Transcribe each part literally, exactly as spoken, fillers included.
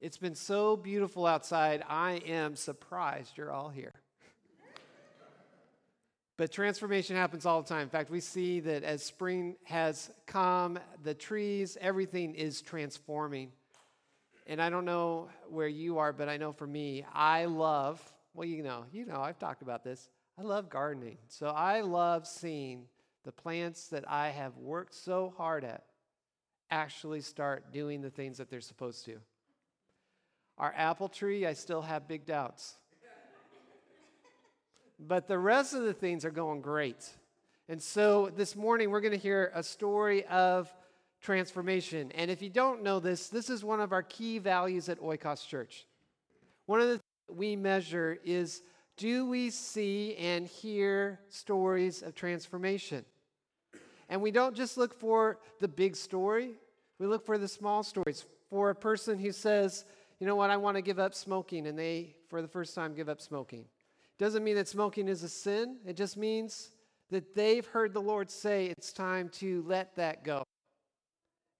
It's been so beautiful outside, I am surprised you're all here. But transformation happens all the time. In fact, we see that as spring has come, the trees, everything is transforming. And I don't know where you are, but I know for me, I love, well, you know, you know, I've talked about this. I love gardening. So I love seeing the plants that I have worked so hard at actually start doing the things that they're supposed to. Our apple tree, I still have big doubts. But the rest of the things are going great. And so this morning we're going to hear a story of transformation. And if you don't know this, this is one of our key values at Oikos Church. One of the things that we measure is, do we see and hear stories of transformation? And we don't just look for the big story. We look for the small stories. For a person who says, you know what, I want to give up smoking, and they, for the first time, give up smoking. Doesn't mean that smoking is a sin. It just means that they've heard the Lord say it's time to let that go.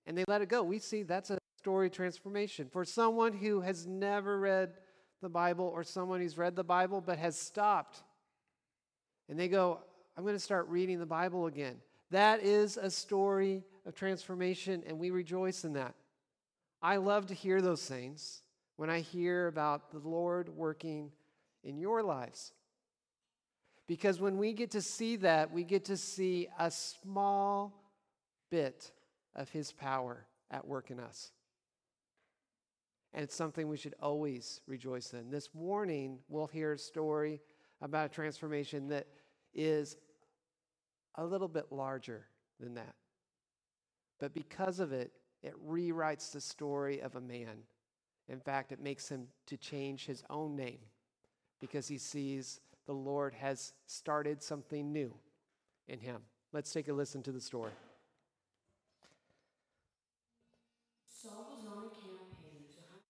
And they let it go. We see that's a story of transformation. For someone who has never read the Bible, or someone who's read the Bible but has stopped, and they go, I'm going to start reading the Bible again. That is a story of transformation, and we rejoice in that. I love to hear those things when I hear about the Lord working in your lives. Because when we get to see that, we get to see a small bit of His power at work in us. And it's something we should always rejoice in. This morning, we'll hear a story about a transformation that is a little bit larger than that. But because of it, it rewrites the story of a man. In fact, it makes him to change his own name, because he sees the Lord has started something new in him. Let's take a listen to the story. Saul was on a campaign to hunt.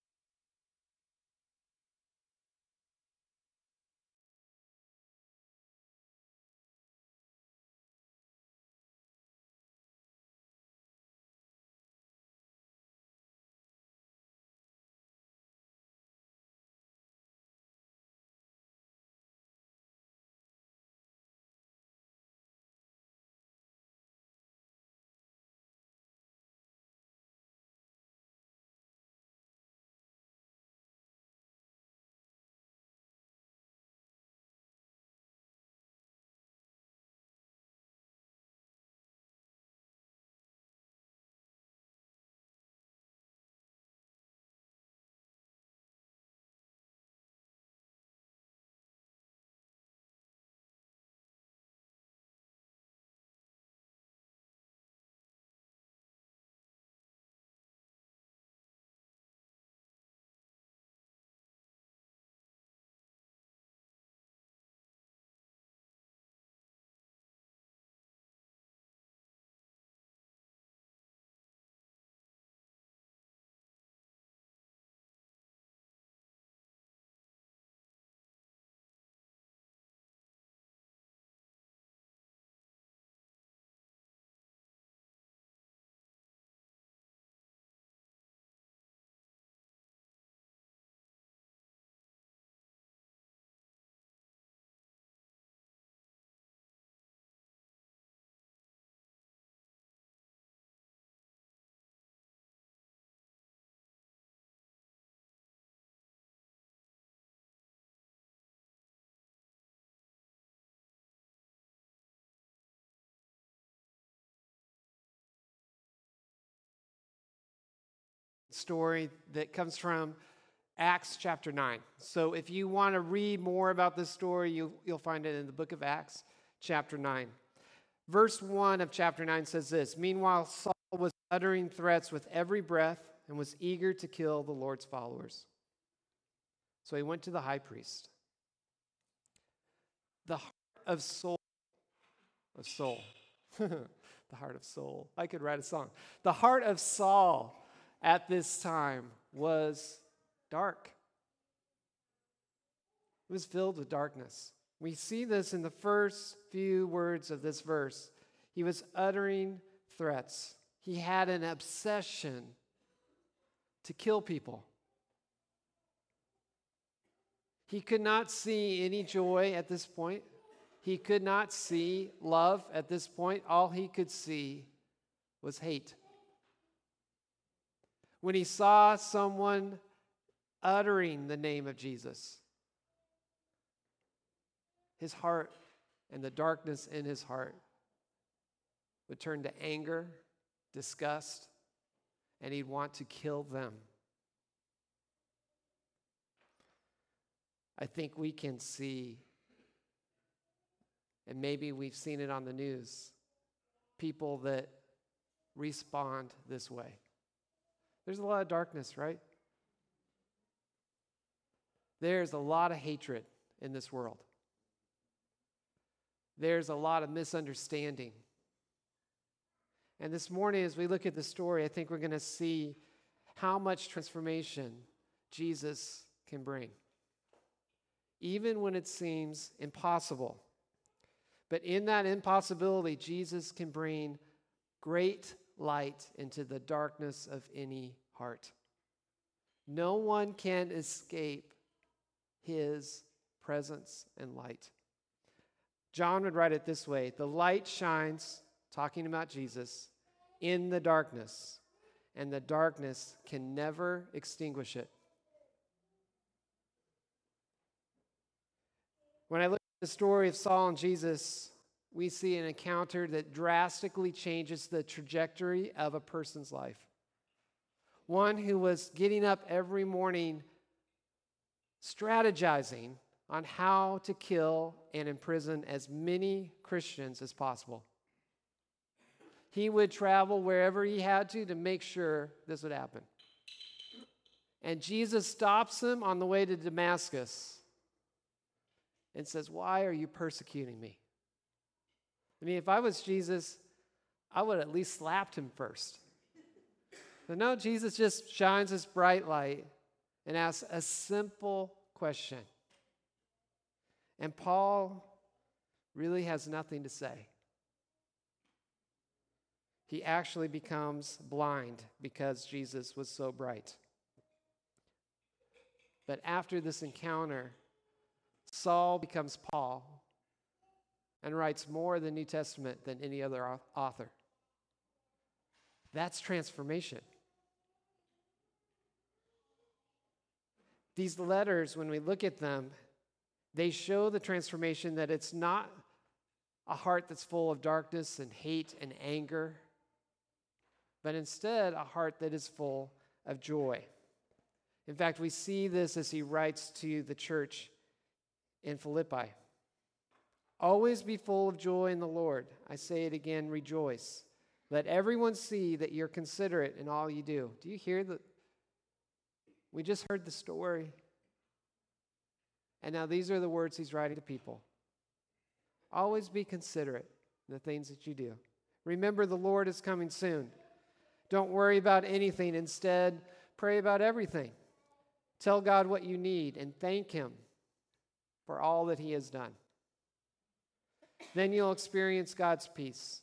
Story that comes from Acts chapter nine. So if you want to read more about this story, you, you'll find it in the book of Acts chapter nine. Verse one of chapter nine says this, Meanwhile, Saul was uttering threats with every breath and was eager to kill the Lord's followers. So he went to the high priest. The heart of Saul, of Saul, the heart of Saul. I could write a song. The heart of Saul at this time was dark. It was filled with darkness. We see this in the first few words of this verse. He was uttering threats. He had an obsession to kill people. He could not see any joy at this point. He could not see love at this point. All he could see was hate. When he saw someone uttering the name of Jesus, his heart and the darkness in his heart would turn to anger, disgust, and he'd want to kill them. I think we can see, and maybe we've seen it on the news, people that respond this way. There's a lot of darkness, right? There's a lot of hatred in this world. There's a lot of misunderstanding. And this morning, as we look at the story, I think we're going to see how much transformation Jesus can bring, even when it seems impossible. But in that impossibility, Jesus can bring great light into the darkness of any heart. No one can escape his presence and light. John would write it this way: the light shines, talking about Jesus, in the darkness, and the darkness can never extinguish it. When I look at the story of Saul and Jesus, we see an encounter that drastically changes the trajectory of a person's life. One who was getting up every morning strategizing on how to kill and imprison as many Christians as possible. He would travel wherever he had to to make sure this would happen. And Jesus stops him on the way to Damascus and says, "Why are you persecuting me?" I mean, if I was Jesus, I would at least slapped him first. But no, Jesus just shines this bright light and asks a simple question. And Paul really has nothing to say. He actually becomes blind because Jesus was so bright. But after this encounter, Saul becomes Paul and writes more of the New Testament than any other author. That's transformation. These letters, when we look at them, they show the transformation that it's not a heart that's full of darkness and hate and anger, but instead a heart that is full of joy. In fact, we see this as he writes to the church in Philippi. "Always be full of joy in the Lord. I say it again, rejoice. Let everyone see that you're considerate in all you do." Do you hear the? We just heard the story. And now these are the words he's writing to people. Always be considerate in the things that you do. Remember the Lord is coming soon. Don't worry about anything. Instead, pray about everything. Tell God what you need and thank him for all that he has done. Then you'll experience God's peace,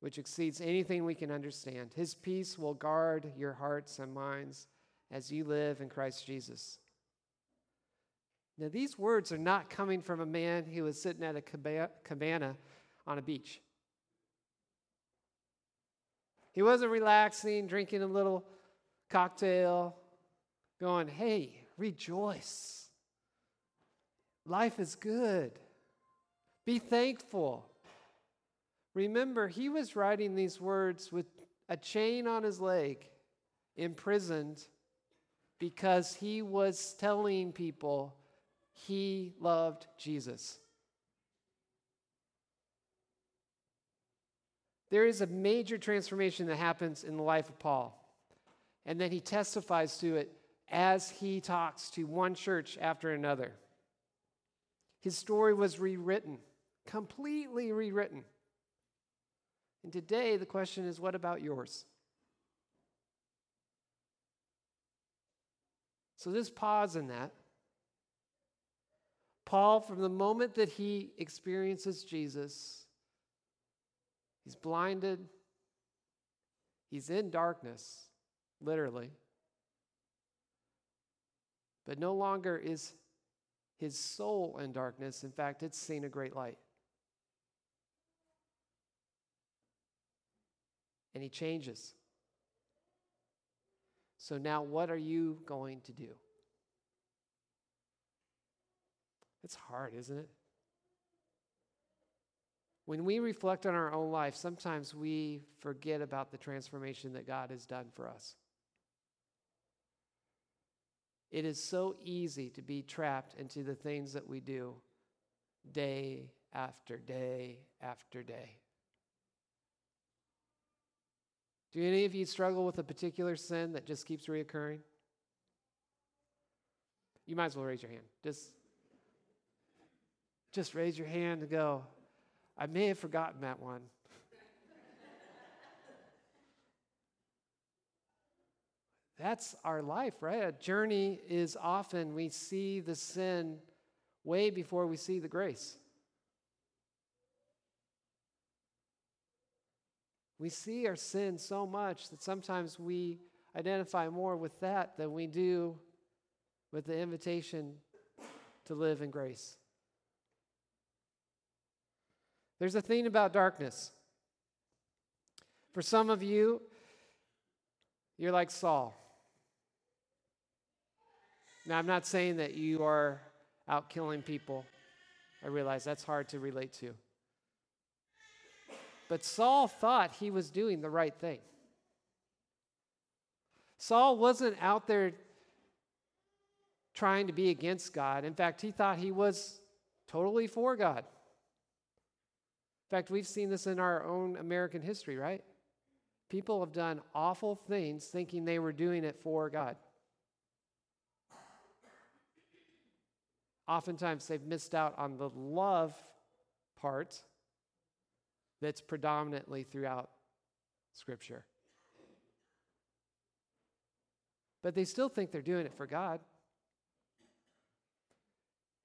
which exceeds anything we can understand. His peace will guard your hearts and minds as you live in Christ Jesus. Now, these words are not coming from a man who is sitting at a cabana on a beach. He wasn't relaxing, drinking a little cocktail, going, "Hey, rejoice. Life is good. Be thankful." Remember, he was writing these words with a chain on his leg, imprisoned, because he was telling people he loved Jesus. There is a major transformation that happens in the life of Paul, and then he testifies to it as he talks to one church after another. His story was rewritten. Completely rewritten. And today the question is, what about yours? So just pause in that. Paul, from the moment that he experiences Jesus, he's blinded, he's in darkness, literally. But no longer is his soul in darkness. In fact, it's seen a great light. And he changes. So now what are you going to do? It's hard, isn't it? When we reflect on our own life, sometimes we forget about the transformation that God has done for us. It is so easy to be trapped into the things that we do day after day after day. Do any of you struggle with a particular sin that just keeps reoccurring? You might as well raise your hand. Just, just raise your hand and go, I may have forgotten that one. That's our life, right? A journey is often we see the sin way before we see the grace. We see our sin so much that sometimes we identify more with that than we do with the invitation to live in grace. There's a thing about darkness. For some of you, you're like Saul. Now, I'm not saying that you are out killing people. I realize that's hard to relate to. But Saul thought he was doing the right thing. Saul wasn't out there trying to be against God. In fact, he thought he was totally for God. In fact, we've seen this in our own American history, right? People have done awful things thinking they were doing it for God. Oftentimes, they've missed out on the love part that's predominantly throughout Scripture. But they still think they're doing it for God.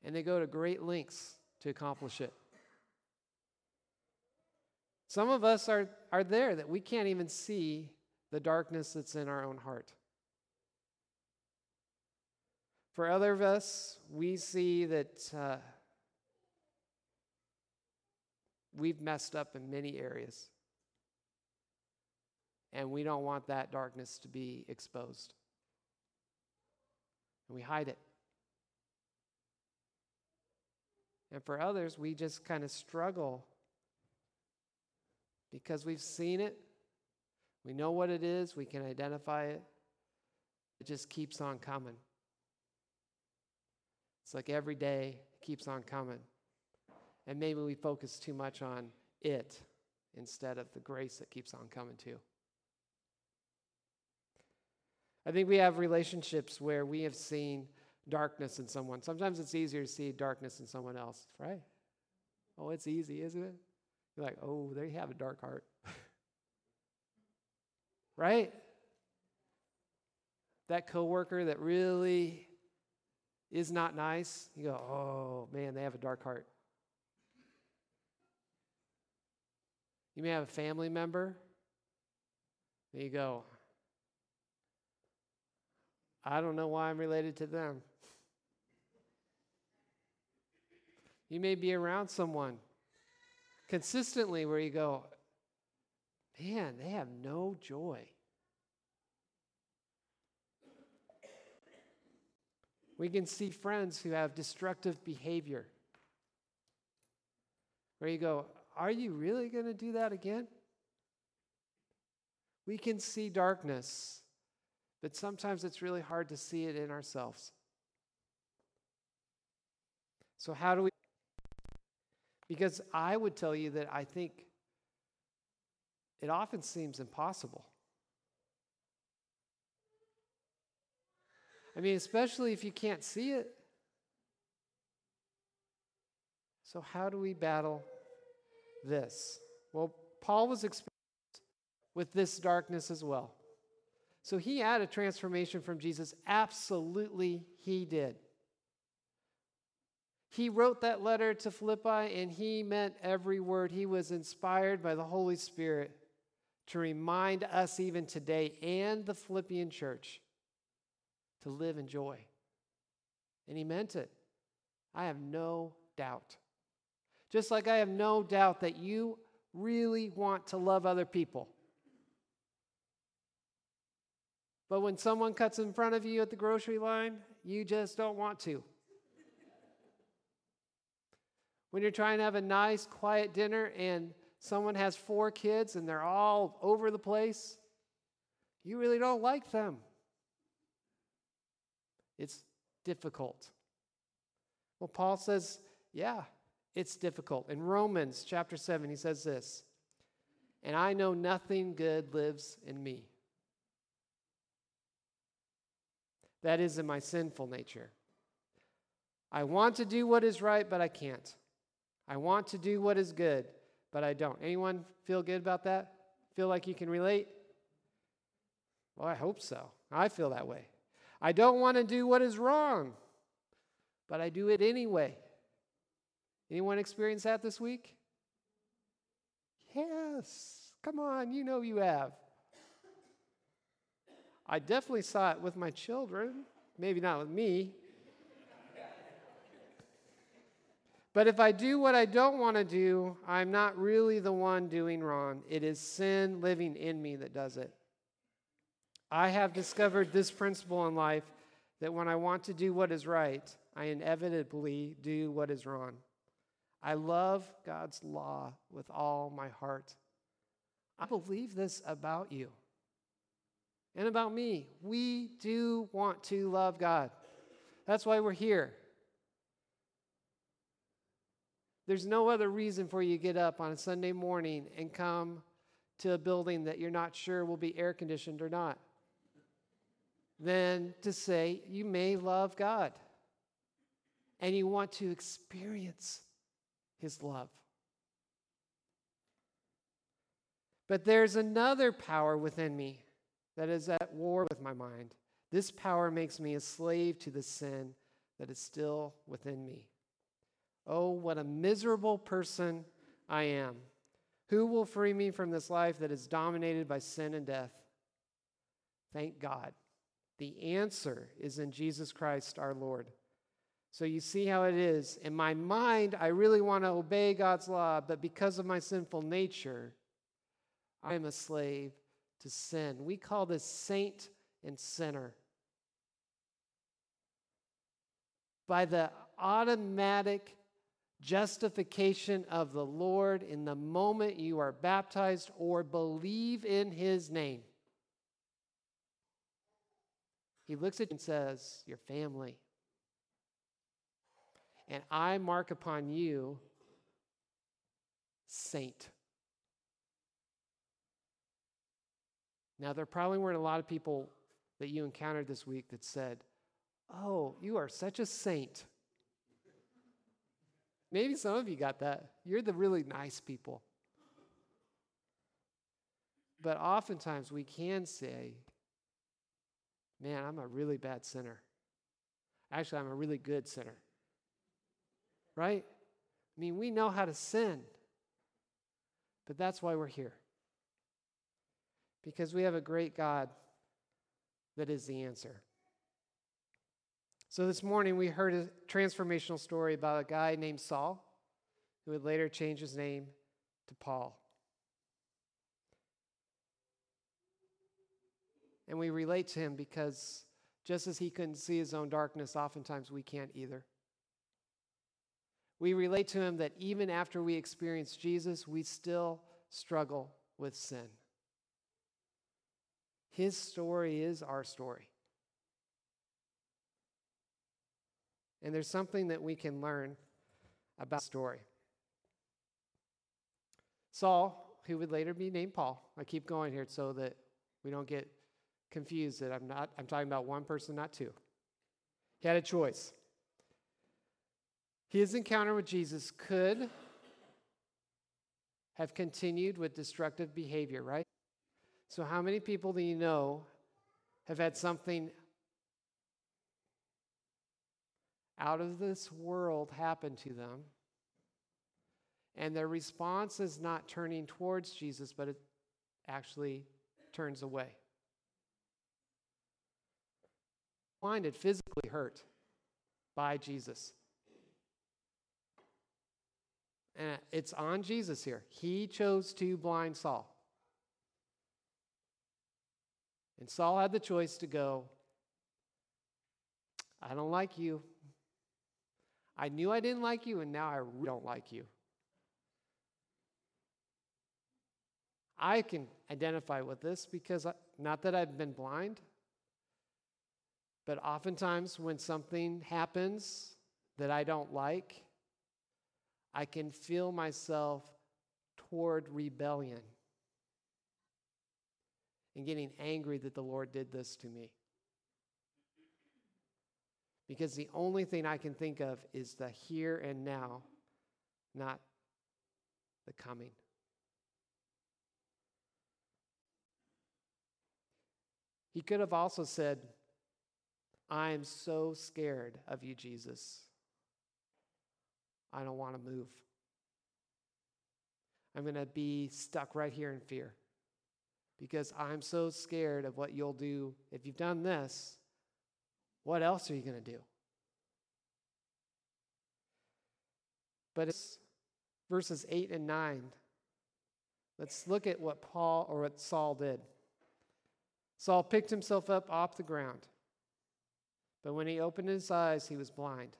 And they go to great lengths to accomplish it. Some of us are, are there that we can't even see the darkness that's in our own heart. For other of us, we see that... Uh, We've messed up in many areas. And we don't want that darkness to be exposed. And we hide it. And for others, we just kind of struggle because we've seen it. We know what it is. We can identify it. It just keeps on coming. It's like every day it keeps on coming. And maybe we focus too much on it instead of the grace that keeps on coming too. I think we have relationships where we have seen darkness in someone. Sometimes it's easier to see darkness in someone else, right? Oh, it's easy, isn't it? You're like, oh, they have a dark heart. Right? That coworker that really is not nice, you go, oh, man, they have a dark heart. You may have a family member. There you go. I don't know why I'm related to them. You may be around someone consistently where you go, man, they have no joy. We can see friends who have destructive behavior where you go, are you really going to do that again? We can see darkness, but sometimes it's really hard to see it in ourselves. So how do we? Because I would tell you that I think it often seems impossible. I mean, especially if you can't see it. So how do we battle this? Well, Paul was experienced with this darkness as well. So he had a transformation from Jesus. Absolutely, he did. He wrote that letter to Philippi, and he meant every word. He was inspired by the Holy Spirit to remind us even today and the Philippian church to live in joy, and he meant it. I have no doubt. Just like I have no doubt that you really want to love other people. But when someone cuts in front of you at the grocery line, you just don't want to. When you're trying to have a nice, quiet dinner and someone has four kids and they're all over the place, you really don't like them. It's difficult. Well, Paul says, yeah, it's difficult. In Romans chapter seven, he says this, and I know nothing good lives in me. That is in my sinful nature. I want to do what is right, but I can't. I want to do what is good, but I don't. Anyone feel good about that? Feel like you can relate? Well, I hope so. I feel that way. I don't want to do what is wrong, but I do it anyway. Anyone experience that this week? Yes. Come on, you know you have. I definitely saw it with my children. Maybe not with me. But if I do what I don't want to do, I'm not really the one doing wrong. It is sin living in me that does it. I have discovered this principle in life that when I want to do what is right, I inevitably do what is wrong. I love God's law with all my heart. I believe this about you and about me. We do want to love God. That's why we're here. There's no other reason for you to get up on a Sunday morning and come to a building that you're not sure will be air conditioned or not than to say you may love God and you want to experience his love. But there's another power within me that is at war with my mind. This power makes me a slave to the sin that is still within me. Oh, what a miserable person I am. Who will free me from this life that is dominated by sin and death? Thank God. The answer is in Jesus Christ our Lord. So you see how it is. In my mind, I really want to obey God's law, but because of my sinful nature, I am a slave to sin. We call this saint and sinner. By the automatic justification of the Lord in the moment you are baptized or believe in his name. He looks at you and says, "Your family. And I mark upon you saint." Now, there probably weren't a lot of people that you encountered this week that said, "Oh, you are such a saint." Maybe some of you got that. You're the really nice people. But oftentimes we can say, "Man, I'm a really bad sinner. Actually, I'm a really good sinner." Right? I mean, we know how to sin. But that's why we're here. Because we have a great God that is the answer. So this morning we heard a transformational story about a guy named Saul who would later change his name to Paul. And we relate to him because just as he couldn't see his own darkness, oftentimes we can't either. We relate to him that even after we experience Jesus, we still struggle with sin. His story is our story. And there's something that we can learn about the story. Saul, who would later be named Paul, I keep going here so that we don't get confused that I'm not, I'm talking about one person, not two. He had a choice. His encounter with Jesus could have continued with destructive behavior, right? So how many people do you know have had something out of this world happen to them, and their response is not turning towards Jesus, but it actually turns away? Blinded, physically hurt, by Jesus. And it's on Jesus here. He chose to blind Saul. And Saul had the choice to go, I don't like you. I knew I didn't like you, and now I really don't like you. I can identify with this because, I, not that I've been blind, but oftentimes when something happens that I don't like, I can feel myself toward rebellion and getting angry that the Lord did this to me. Because the only thing I can think of is the here and now, not the coming. He could have also said, I am so scared of you, Jesus. I don't want to move. I'm going to be stuck right here in fear because I'm so scared of what you'll do. If you've done this, what else are you going to do? But it's verses eight and nine. Let's look at what Paul or what Saul did. Saul picked himself up off the ground, but when he opened his eyes, he was blind.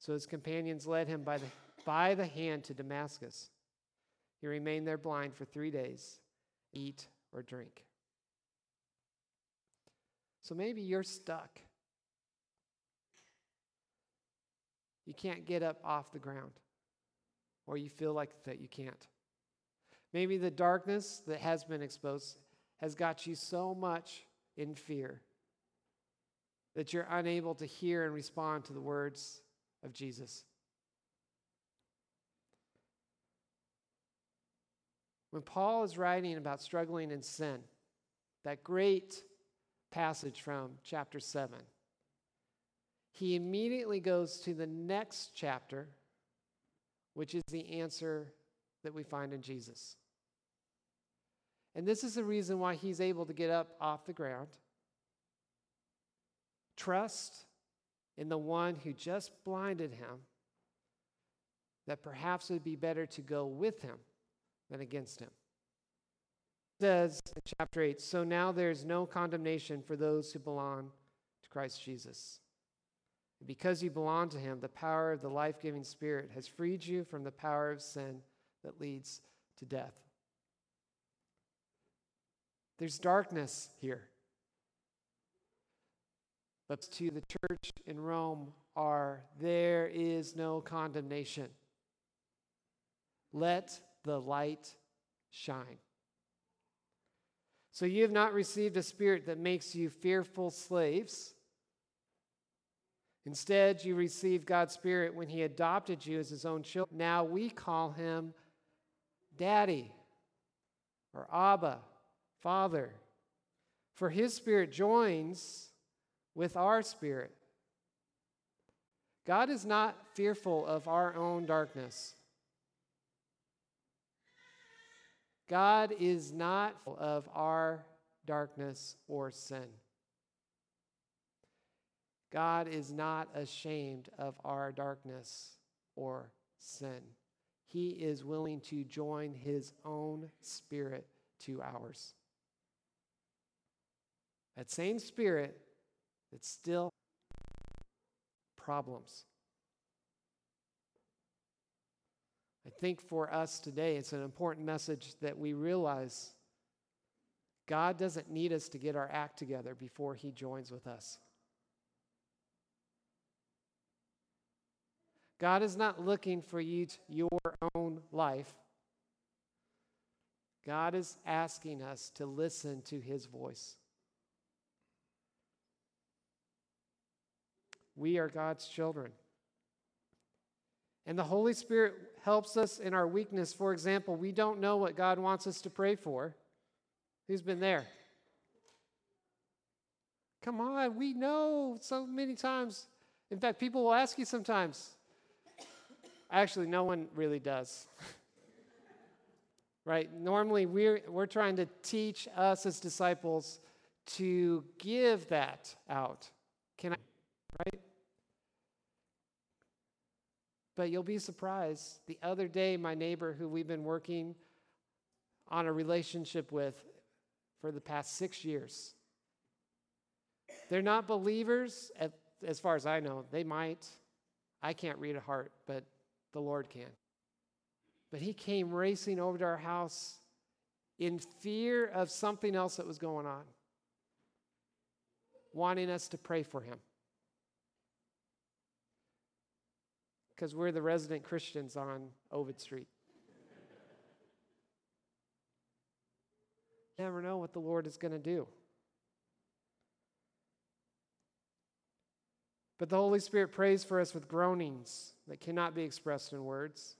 So his companions led him by the, by the hand to Damascus. He remained there blind for three days, eat or drink. So maybe you're stuck. You can't get up off the ground, or you feel like that you can't. Maybe the darkness that has been exposed has got you so much in fear that you're unable to hear and respond to the words of Jesus. When Paul is writing about struggling in sin, that great passage from chapter seven, he immediately goes to the next chapter, which is the answer that we find in Jesus. And this is the reason why he's able to get up off the ground. Trust in the one who just blinded him, that perhaps it would be better to go with him than against him. It says in chapter eight, so now there is no condemnation for those who belong to Christ Jesus. And because you belong to him, the power of the life-giving Spirit has freed you from the power of sin that leads to death. There's darkness here. But to the church in Rome are, there is no condemnation. Let the light shine. So you have not received a spirit that makes you fearful slaves. Instead, you received God's Spirit when he adopted you as his own children. Now we call him Daddy or Abba, Father. For his Spirit joins with our spirit. God is not fearful of our own darkness. God is not fearful of our darkness or sin. God is not ashamed of our darkness or sin. He is willing to join his own spirit to ours. That same Spirit it's still problems. I think for us today, it's an important message that we realize God doesn't need us to get our act together before he joins with us. God is not looking for you to your own life. God is asking us to listen to his voice. We are God's children. And the Holy Spirit helps us in our weakness. For example, we don't know what God wants us to pray for. Who's been there? Come on, we know so many times. In fact, people will ask you sometimes. Actually, no one really does. Right? Normally, we're, we're trying to teach us as disciples to give that out. Can I? Right? But you'll be surprised. The other day, my neighbor, who we've been working on a relationship with for the past six years, they're not believers, as far as I know. They might. I can't read a heart, but the Lord can. But he came racing over to our house in fear of something else that was going on, wanting us to pray for him. Because we're the resident Christians on Ovid Street. You never know what the Lord is going to do. But the Holy Spirit prays for us with groanings that cannot be expressed in words.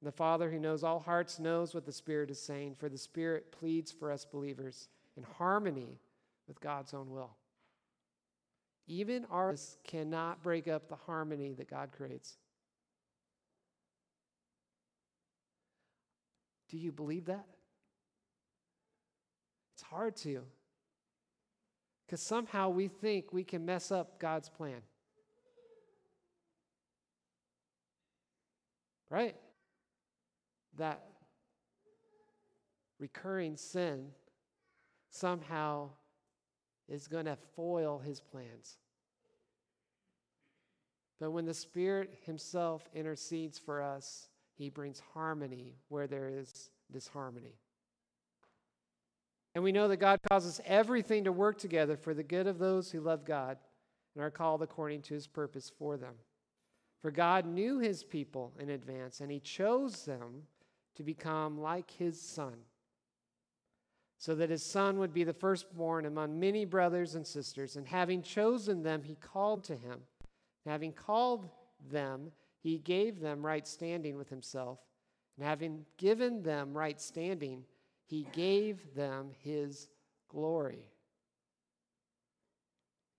The Father, who knows all hearts, knows what the Spirit is saying, for the Spirit pleads for us believers in harmony with God's own will. Even our sins cannot break up the harmony that God creates. Do you believe that? It's hard to, because somehow we think we can mess up God's plan. Right? That recurring sin somehow is going to foil his plans. But when the Spirit himself intercedes for us, he brings harmony where there is disharmony. And we know that God causes everything to work together for the good of those who love God and are called according to his purpose for them. For God knew his people in advance, and he chose them to become like his Son, so that his Son would be the firstborn among many brothers and sisters. And having chosen them, he called to him. And having called them, he gave them right standing with himself. And having given them right standing, he gave them his glory.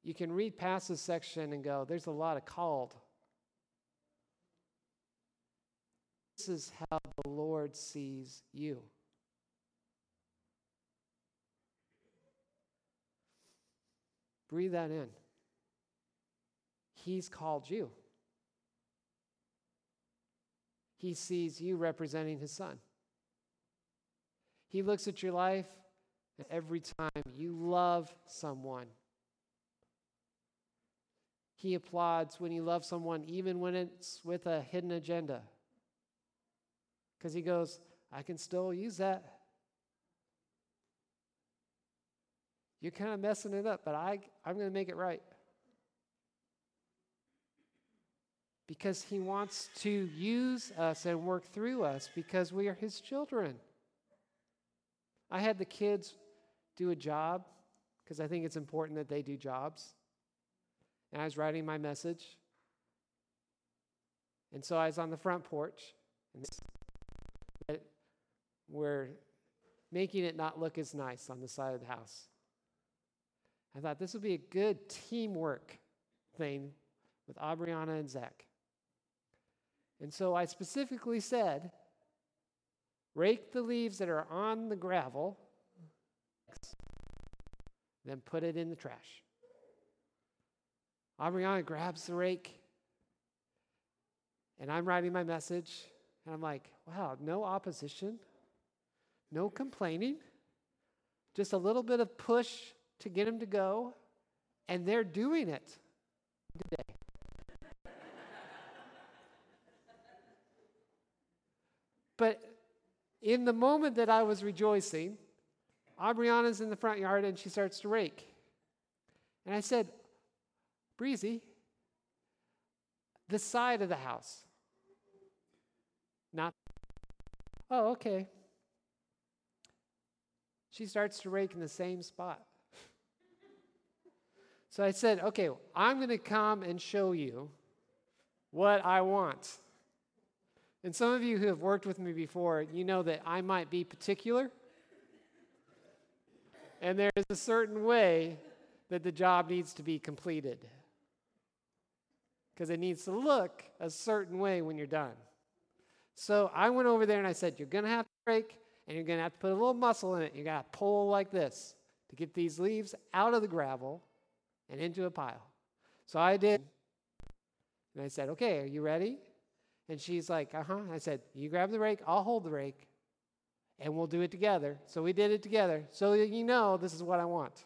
You can read past this section and go, there's a lot of called. This is how the Lord sees you. Breathe that in. He's called you. He sees you representing his Son. He looks at your life, and every time you love someone, he applauds when you love someone, even when it's with a hidden agenda. Because he goes, I can still use that. You're kind of messing it up, but I, I'm going to make it right. Because he wants to use us and work through us because we are his children. I had the kids do a job because I think it's important that they do jobs. And I was writing my message. And so I was on the front porch. And we're making it not look as nice on the side of the house. I thought this would be a good teamwork thing with Aubriana and Zach. And so I specifically said, rake the leaves that are on the gravel, then put it in the trash. Aubriana grabs the rake, and I'm writing my message, and I'm like, wow, no opposition, no complaining, just a little bit of push to get him to go, and they're doing it today. But in the moment that I was rejoicing, Aubriana's in the front yard, and she starts to rake. And I said, Breezy, the side of the house. Not, oh, okay. She starts to rake in the same spot. So I said, okay, I'm going to come and show you what I want. And some of you who have worked with me before, you know that I might be particular. And there is a certain way that the job needs to be completed. Because it needs to look a certain way when you're done. So I went over there and I said, you're going to have to break, and you're going to have to put a little muscle in it. You've got to pull like this to get these leaves out of the gravel and into a pile. So I did, and I said, okay, are you ready? And she's like, uh-huh. I said, you grab the rake, I'll hold the rake, and we'll do it together. So we did it together, so that you know this is what I want.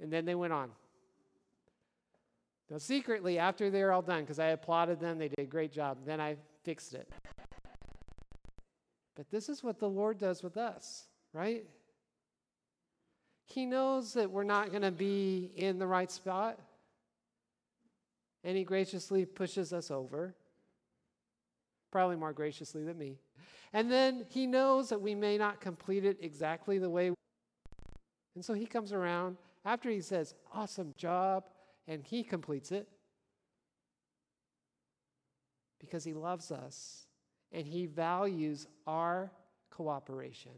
And then they went on. Now, secretly, after they were all done, because I applauded them, they did a great job, then I fixed it. But this is what the Lord does with us, right? He knows that we're not going to be in the right spot, and he graciously pushes us over, probably more graciously than me. And then he knows that we may not complete it exactly the way we do. And so he comes around after he says, awesome job, and he completes it because he loves us and he values our cooperation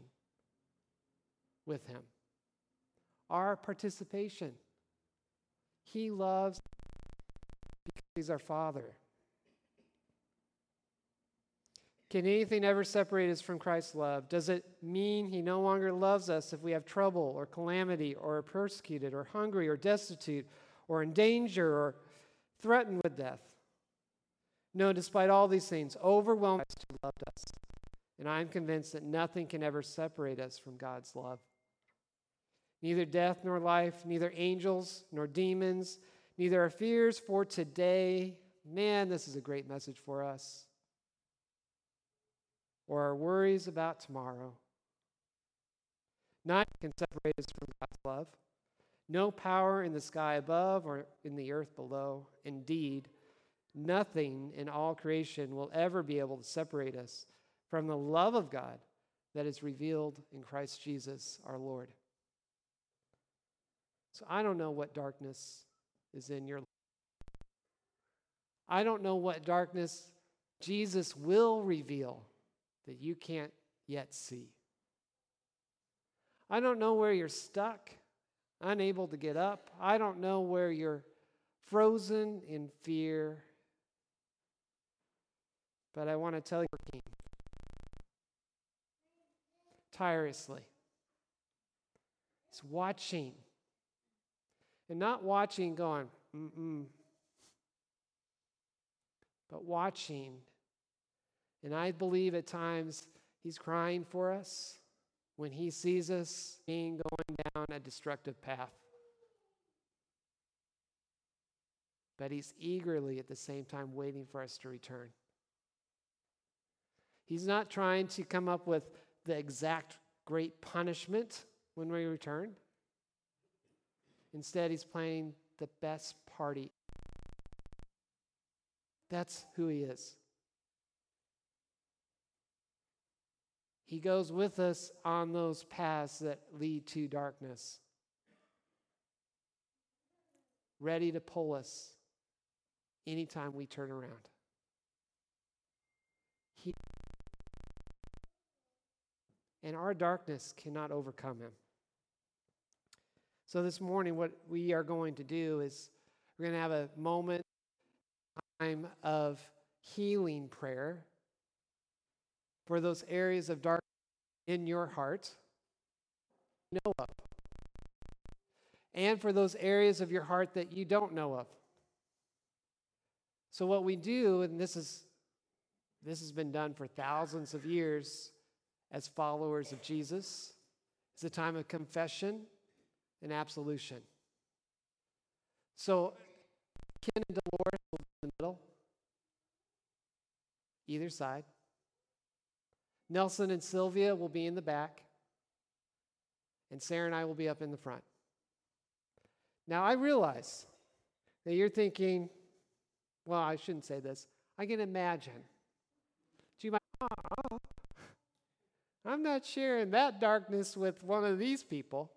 with him, our participation. He loves because he's our Father. Can anything ever separate us from Christ's love? Does it mean he no longer loves us if we have trouble or calamity or are persecuted or hungry or destitute or in danger or threatened with death? No, despite all these things, overwhelming Christ who loved us. And I am convinced that nothing can ever separate us from God's love. Neither death nor life, neither angels nor demons, neither our fears for today. Man, this is a great message for us. Or our worries about tomorrow. Nothing can separate us from God's love. No power in the sky above or in the earth below. Indeed, nothing in all creation will ever be able to separate us from the love of God that is revealed in Christ Jesus our Lord. So I don't know what darkness is in your life. I don't know what darkness Jesus will reveal that you can't yet see. I don't know where you're stuck, unable to get up. I don't know where you're frozen in fear. But I want to tell you, working tirelessly. It's watching. And not watching going, mm-mm. But watching. And I believe at times he's crying for us when he sees us being going down a destructive path. But he's eagerly at the same time waiting for us to return. He's not trying to come up with the exact great punishment when we return. Instead, he's playing the best party. That's who he is. He goes with us on those paths that lead to darkness, ready to pull us anytime we turn around. He and our darkness cannot overcome him. So this morning, what we are going to do is we're going to have a moment, time of healing prayer for those areas of darkness in your heart, you know of. And for those areas of your heart that you don't know of. So what we do, and this is this has been done for thousands of years as followers of Jesus, is a time of confession and absolution. So Ken and Dolores will be in the middle, either side. Nelson and Sylvia will be in the back, and Sarah and I will be up in the front. Now, I realize that you're thinking, well, I shouldn't say this. I can imagine. So you might, oh, I'm not sharing that darkness with one of these people.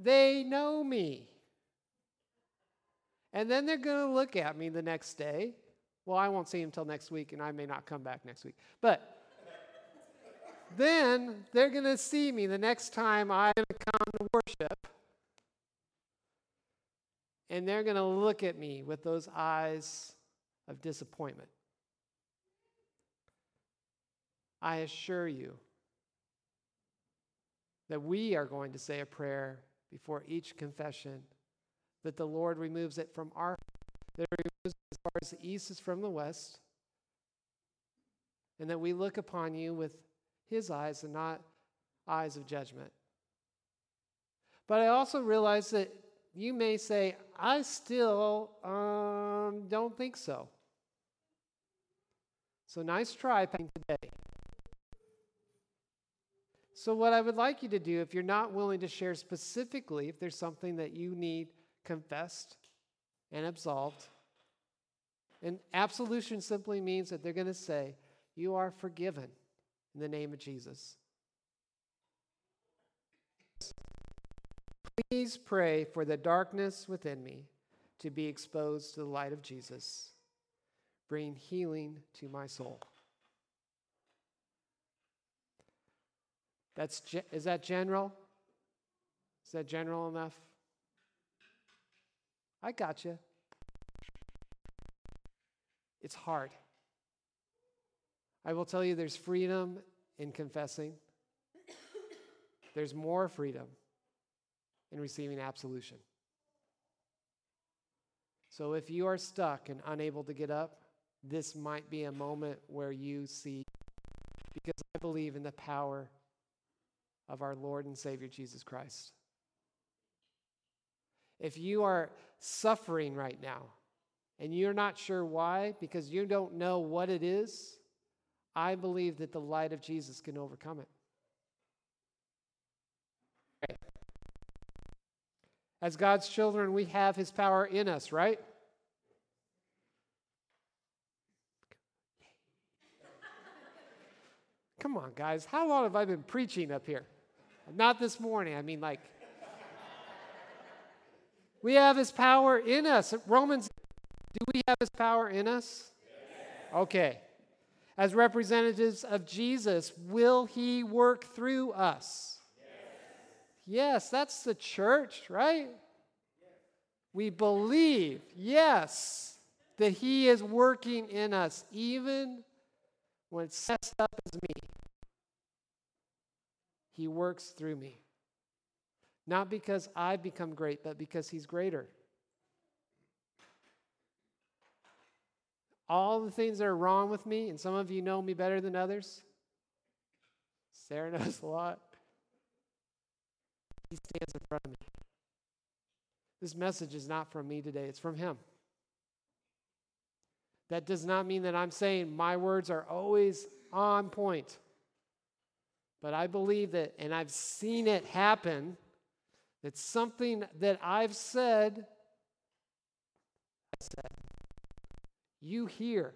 They know me. And then they're going to look at me the next day. Well, I won't see them until next week, and I may not come back next week. But then they're going to see me the next time I come to worship. And they're going to look at me with those eyes of disappointment. I assure you that we are going to say a prayer before each confession that the Lord removes it from our heart, that he removes it far as the east is from the west, and that we look upon you with his eyes and not eyes of judgment. But I also realize that you may say, I still um, don't think so. So nice try, Payne, today. So what I would like you to do, if you're not willing to share specifically, if there's something that you need confessed and absolved, and absolution simply means that they're going to say, you are forgiven in the name of Jesus. Please pray for the darkness within me to be exposed to the light of Jesus. Bring healing to my soul. That's is that general? Is that general enough? I got you. It's hard. I will tell you there's freedom in confessing. There's more freedom in receiving absolution. So if you are stuck and unable to get up, this might be a moment where you see, because I believe in the power of our Lord and Savior Jesus Christ. If you are suffering right now and you're not sure why, because you don't know what it is, I believe that the light of Jesus can overcome it. As God's children, we have his power in us, right? Come on, guys. How long have I been preaching up here? Not this morning. I mean, like, we have his power in us. Romans, do we have his power in us? Yes. Okay. As representatives of Jesus, will he work through us? Yes, that's the church, right? We believe, yes, that he is working in us, even when it's set up as me. He works through me. Not because I've become great, but because he's greater. All the things that are wrong with me, and some of you know me better than others. Sarah knows a lot. He stands in front of me. This message is not from me today. It's from him. That does not mean that I'm saying my words are always on point. But I believe that, and I've seen it happen, that something that I've said, I said, you hear.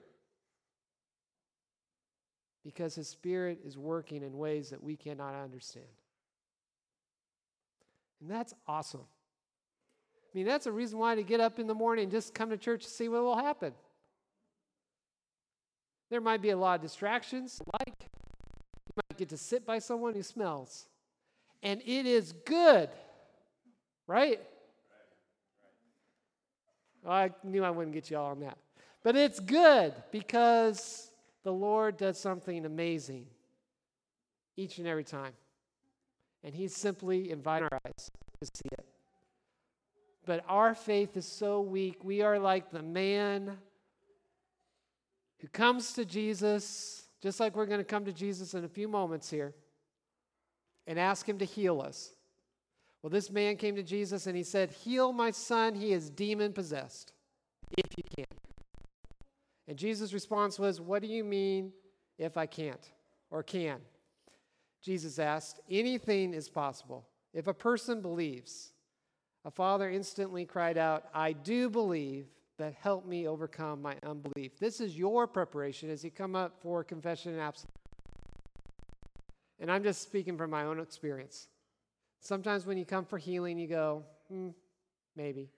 Because his Spirit is working in ways that we cannot understand. And that's awesome. I mean, that's a reason why to get up in the morning and just come to church to see what will happen. There might be a lot of distractions, like you might get to sit by someone who smells. And it is good, right? Well, I knew I wouldn't get you all on that. But it's good because the Lord does something amazing each and every time. And he's simply inviting our eyes to see it. But our faith is so weak. We are like the man who comes to Jesus, just like we're going to come to Jesus in a few moments here, and ask him to heal us. Well, this man came to Jesus and he said, heal my son, he is demon-possessed, if you can. And Jesus' response was, what do you mean if I can't or can? Jesus asked, anything is possible. If a person believes, a father instantly cried out, I do believe, but help me overcome my unbelief. This is your preparation as you come up for confession and absolution. And I'm just speaking from my own experience. Sometimes when you come for healing, you go, hmm, maybe.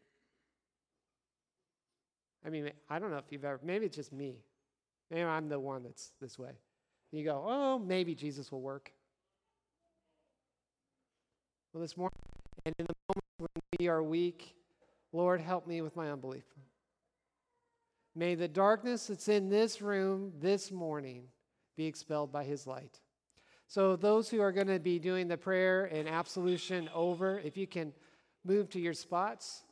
I mean, I don't know if you've ever, maybe it's just me. Maybe I'm the one that's this way. And you go, oh, maybe Jesus will work. Well, this morning, and in the moment when we are weak, Lord, help me with my unbelief. May the darkness that's in this room this morning be expelled by his light. So those who are going to be doing the prayer and absolution over, if you can move to your spots,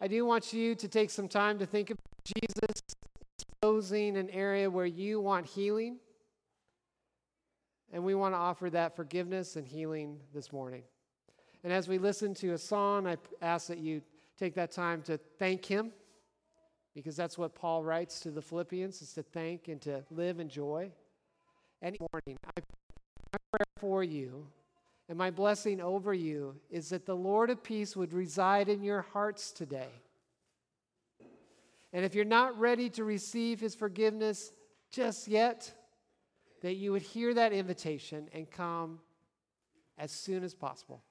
I do want you to take some time to think about Jesus exposing an area where you want healing, and we want to offer that forgiveness and healing this morning. And as we listen to a song, I ask that you take that time to thank him, because that's what Paul writes to the Philippians, is to thank and to live in joy. And each morning, I pray for you, and my blessing over you is that the Lord of peace would reside in your hearts today. And if you're not ready to receive his forgiveness just yet, that you would hear that invitation and come as soon as possible.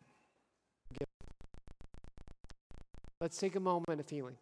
Let's take a moment of healing.